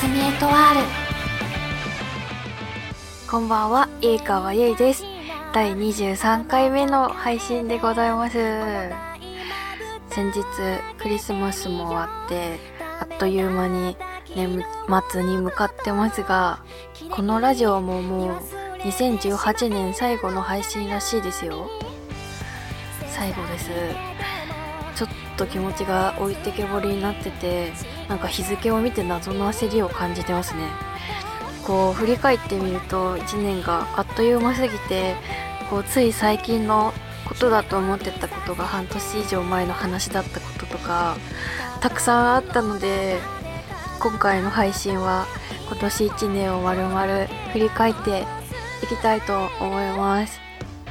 スミエトワール、こんばんは、ゆいかわゆいです。第23回目の配信でございます。先日クリスマスも終わって、あっという間に年末に向かってますが、このラジオももう2018年最後の配信らしいですよ。最後です。ちょっと気持ちが置いてけぼりになってて、なんか日付を見て謎の焦りを感じてますね。こう振り返ってみると1年があっという間すぎて、こうつい最近のことだと思ってたことが半年以上前の話だったこととかたくさんあったので、今回の配信は今年1年を丸々振り返っていきたいと思います。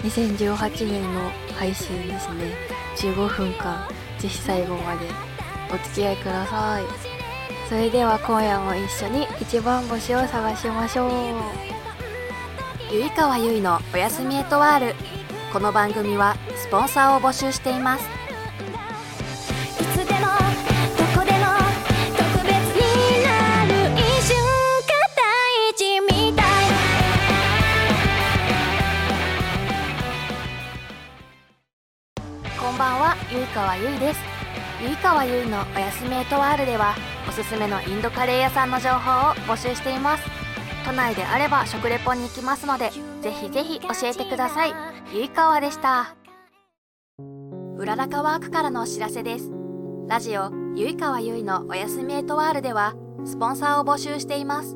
2018年の配信ですね。15分間ぜひ最後までお付き合いください。それでは今夜も一緒に一番星を探しましょう。ゆいかわゆいのおやすみエトワール。この番組はスポンサーを募集しています。こんばんは、ゆいかわゆいです。ゆいかわゆいのおやすみエトワールでは、おすすめのインドカレー屋さんの情報を募集しています。都内であれば食レポに行きますので、ぜひぜひ教えてください。ゆいかわでした。うららかワークからのお知らせです。ラジオゆいかわゆいのおやすみエトワールではスポンサーを募集しています。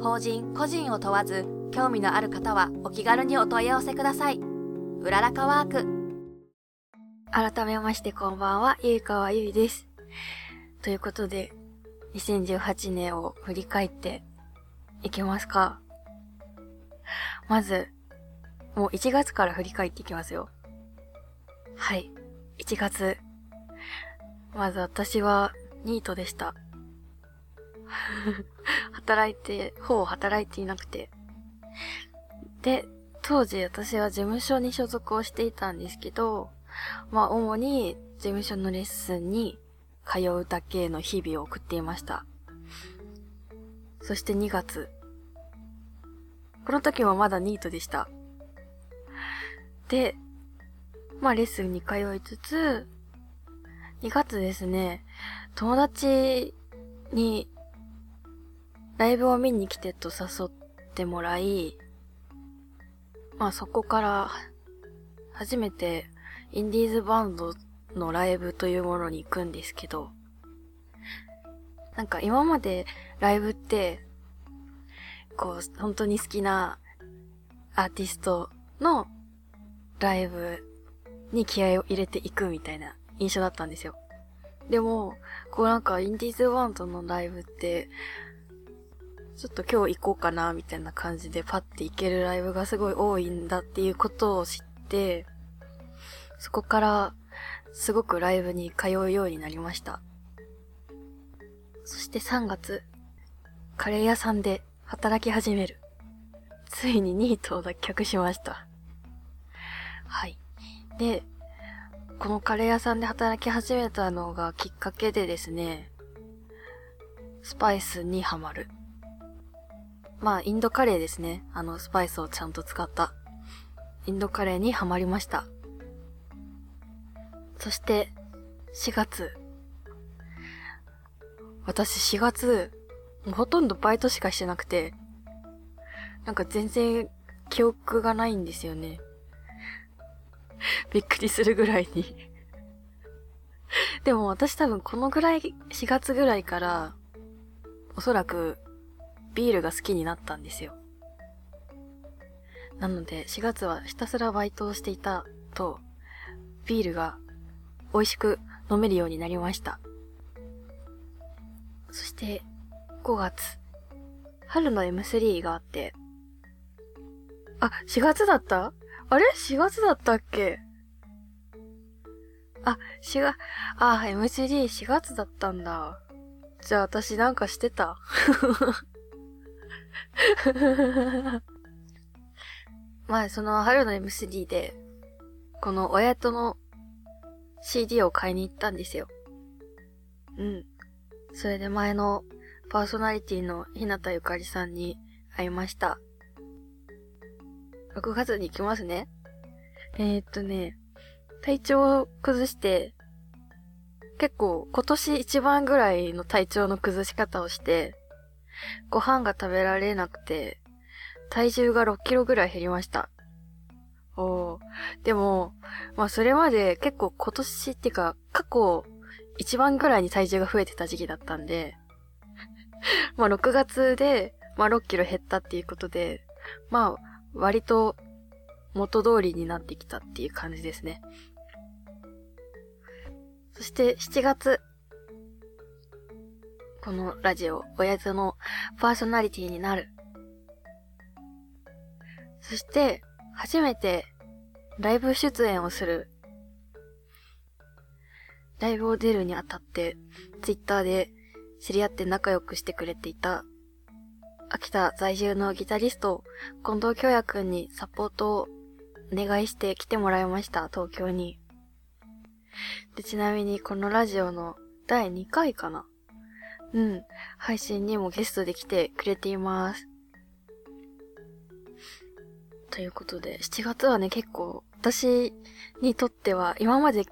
法人個人を問わず、興味のある方はお気軽にお問い合わせください。うららかワーク。改めましてこんばんは、ゆいかわゆいです。ということで、2018年を振り返っていきますか。まず、もう1月から振り返っていきますよ。はい、1月。まず私はニートでした。働いていなくて。で、当時私は事務所に所属をしていたんですけど、まあ主に事務所のレッスンに通うだけの日々を送っていました。そして2月。この時はまだニートでした。で、まあレッスンに通いつつ、2月ですね、友達にライブを見に来てと誘ってもらい、まあそこから初めてインディーズバンドのライブというものに行くんですけど、なんか今までライブってこう本当に好きなアーティストのライブに気合を入れていくみたいな印象だったんですよ。でもこうなんかインディーズバンドのライブってちょっと今日行こうかなみたいな感じでパッて行けるライブがすごい多いんだっていうことを知って、そこからすごくライブに通うようになりました。そして3月、カレー屋さんで働き始める。ついにニートを脱却しました。はい。で、このカレー屋さんで働き始めたのがきっかけでですね、スパイスにハマる。まあ、インドカレーですね。スパイスをちゃんと使った。インドカレーにハマりました。そして4月、私4月ほとんどバイトしかしてなくて、なんか全然記憶がないんですよね。びっくりするぐらいに。でも私多分このぐらい、4月ぐらいからおそらくビールが好きになったんですよ。なので4月はひたすらバイトをしていたと、ビールが美味しく飲めるようになりました。そして5月、春の M3 があって、あ、4月だった？あれ？4月だったっけ？あ、M3 4月だったんだ。じゃあ私なんかしてた。まあその春の M3 で、この親との CD を買いに行ったんですよ。うん。それで前のパーソナリティの日向ゆかりさんに会いました。6月に行きますね。体調を崩して、結構今年一番ぐらいの体調の崩し方をして、ご飯が食べられなくて、体重が6キロぐらい減りました。でも、まあそれまで結構今年っていうか過去一番ぐらいに体重が増えてた時期だったんで、まあ6月で、まあ6キロ減ったっていうことで、まあ割と元通りになってきたっていう感じですね。そして7月、このラジオ、おやつのパーソナリティになる。そして初めてライブ出演をする。ライブを出るにあたって、Twitter で知り合って仲良くしてくれていた秋田在住のギタリスト近藤京也くんにサポートをお願いして来てもらいました、東京に。で、ちなみにこのラジオの第2回かな、配信にもゲストで来てくれています。ということで7月はね、結構私にとっては今まで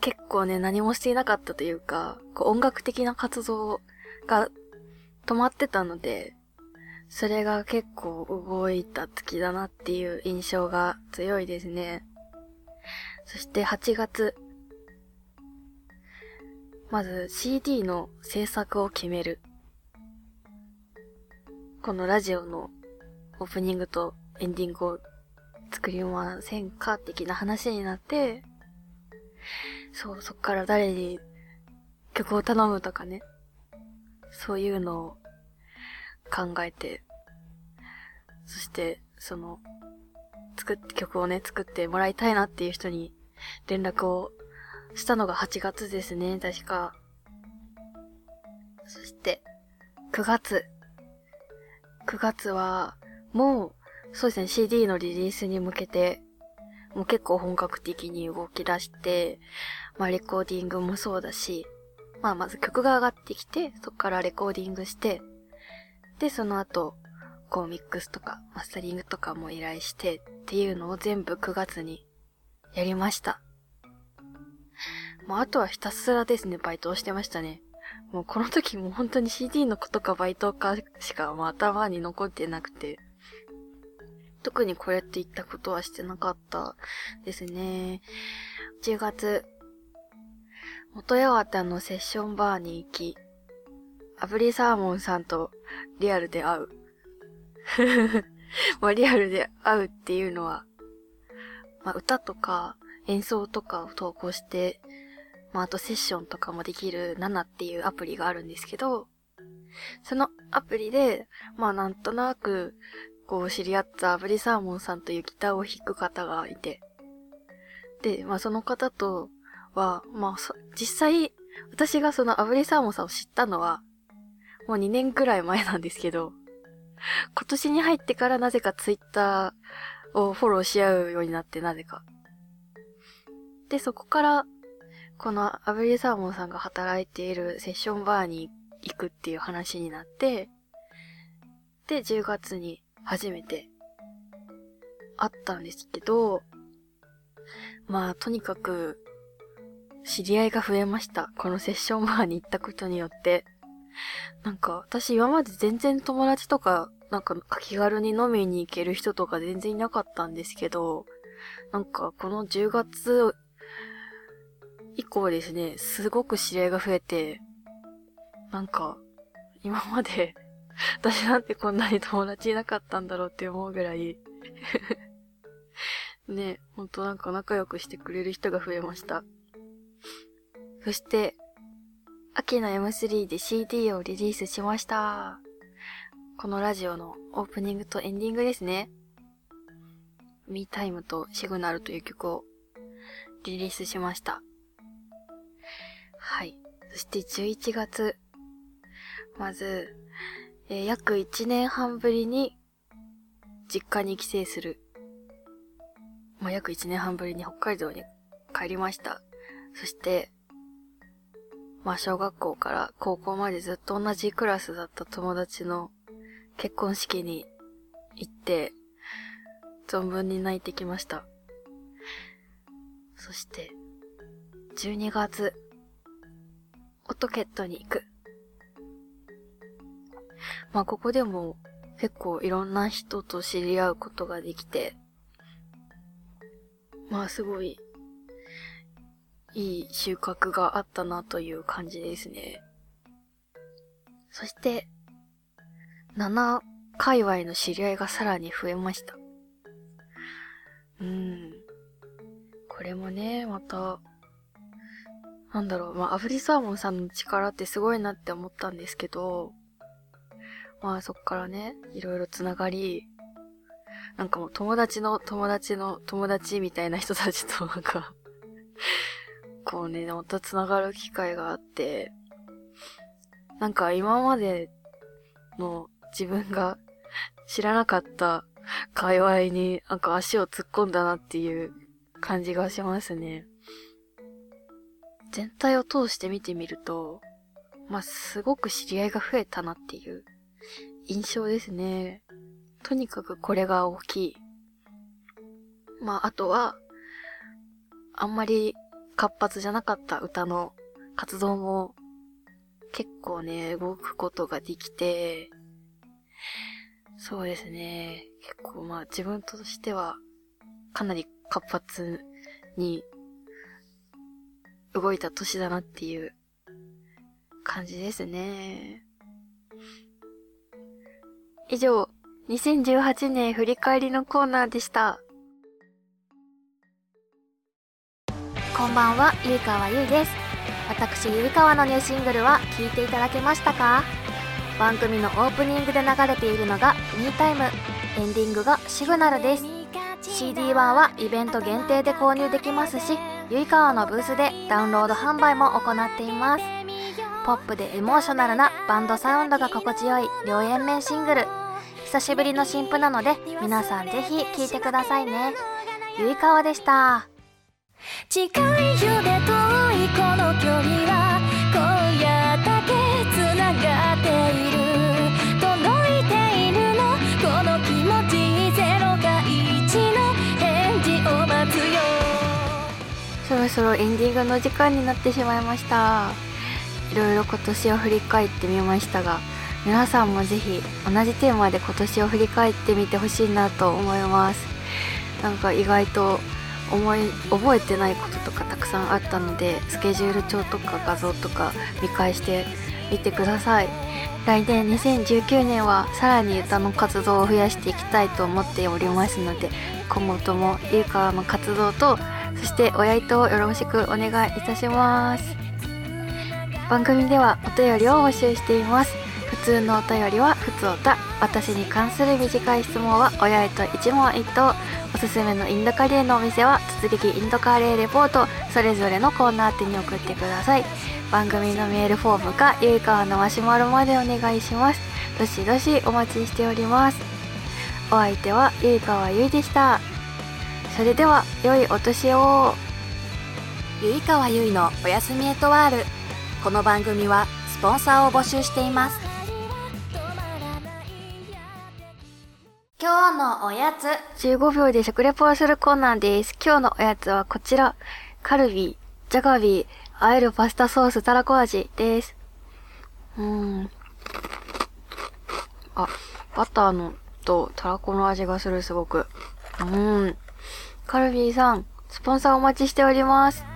結構ね、何もしていなかったというか、こう音楽的な活動が止まってたので、それが結構動いた月だなっていう印象が強いですね。そして8月。まず CD の制作を決める。このラジオのオープニングとエンディングを作りませんか的な話になって、そう、そっから誰に曲を頼むとかね。そういうのを考えて、そしてその曲をね、作ってもらいたいなっていう人に連絡をしたのが8月ですね、確か。そして9月はもうそうですね、 CD のリリースに向けてもう結構本格的に動き出して、まあレコーディングもそうだし、まあまず曲が上がってきて、そこからレコーディングして、でその後こうミックスとかマスタリングとかも依頼してっていうのを全部9月にやりました。まああとはひたすらですね、バイトをしてましたね。もうこの時も本当に CD のことかバイトかしかもう頭に残ってなくて、特にこれって言ったことはしてなかったですね。10月。元八幡のセッションバーに行き、炙りサーモンさんとリアルで会う。まあリアルで会うっていうのは、まあ歌とか演奏とかを投稿して、まああとセッションとかもできる7っていうアプリがあるんですけど、そのアプリで、まあなんとなくこう知り合った炙りサーモンさんというギターを弾く方がいて、で、まあその方と、は、まあ、実際、私がその炙りサーモンさんを知ったのは、もう2年くらい前なんですけど、今年に入ってからなぜかツイッターをフォローし合うようになって、なぜか。で、そこから、この炙りサーモンさんが働いているセッションバーに行くっていう話になって、で、10月に初めて会ったんですけど、まあ、とにかく、知り合いが増えました。このセッションバーに行ったことによって。なんか、私今まで全然友達とか、なんか気軽に飲みに行ける人とか全然いなかったんですけど、なんかこの10月以降ですね、すごく知り合いが増えて、なんか、今まで、私なんてこんなに友達いなかったんだろうって思うぐらい、ね、ほんとなんか仲良くしてくれる人が増えました。そして、秋の M3 で CD をリリースしました。このラジオのオープニングとエンディングですね。Me Time とシグナルという曲をリリースしました。はい。そして11月。まず、約1年半ぶりに実家に帰省する。まあ、約1年半ぶりに北海道に帰りました。そして、まあ小学校から高校までずっと同じクラスだった友達の結婚式に行って、存分に泣いてきました。そして、12月、オトケットに行く。まあここでも結構いろんな人と知り合うことができて、まあすごいいい収穫があったなという感じですね。そして7界隈の知り合いがさらに増えました。これもね、またまあアフリサーモンさんの力ってすごいなって思ったんですけど、まあそっからね、いろいろつながり、なんかもう友達の友達の友達みたいな人たちとなんかこうね、またつながる機会があって、なんか今までの自分が知らなかった界隈になんか足を突っ込んだなっていう感じがしますね。全体を通して見てみると、まあすごく知り合いが増えたなっていう印象ですね。とにかくこれが大きい。まああとはあんまり活発じゃなかった歌の活動も結構ね、動くことができて、そうですね、結構まあ自分としてはかなり活発に動いた年だなっていう感じですね。以上、2018年振り返りのコーナーでした。こんばんは、ゆいかわゆいです。私、ゆいかわのニューシングルは聴いていただけましたか？番組のオープニングで流れているのが「ミータイム」、エンディングが「シグナル」です。CD1 はイベント限定で購入できますし、ゆいかわのブースでダウンロード販売も行っています。ポップでエモーショナルなバンドサウンドが心地よい両円面シングル、久しぶりの新譜なので皆さんぜひ聴いてくださいね。ゆいかわでした。近いようで遠いこの距離は今夜だけつながっている、届いているのこの気持ち、0か1の返事を待つよ。そろそろエンディングの時間になってしまいました。いろいろ今年を振り返ってみましたが、皆さんもぜひ同じテーマで今年を振り返ってみてほしいなと思います。なんか意外と覚えてないこととかたくさんあったので、スケジュール帳とか画像とか見返してみてください。来年2019年はさらに歌の活動を増やしていきたいと思っておりますので、今後ともゆいかわの活動と、そして親糸をよろしくお願いいたします。番組ではお便りを募集しています。普通のお便りはふつおた、私に関する短い質問は親糸一問一答、おすすめのインドカレーのお店は突撃インドカレーレポート、それぞれのコーナー宛に送ってください。番組のメールフォームかゆいかわのマシュマロまでお願いします。どしどしお待ちしております。お相手はゆいかわゆいでした。それでは良いお年を。ゆいかわゆいのおやすみエトワール。この番組はスポンサーを募集しています。今日のおやつ、15秒で食レポをするコーナーです。今日のおやつはこちら、カルビジャガビー和えるパスタソースたらこ味です。あ、バターのとたらこの味がする、すごく。カルビーさん、スポンサーお待ちしております。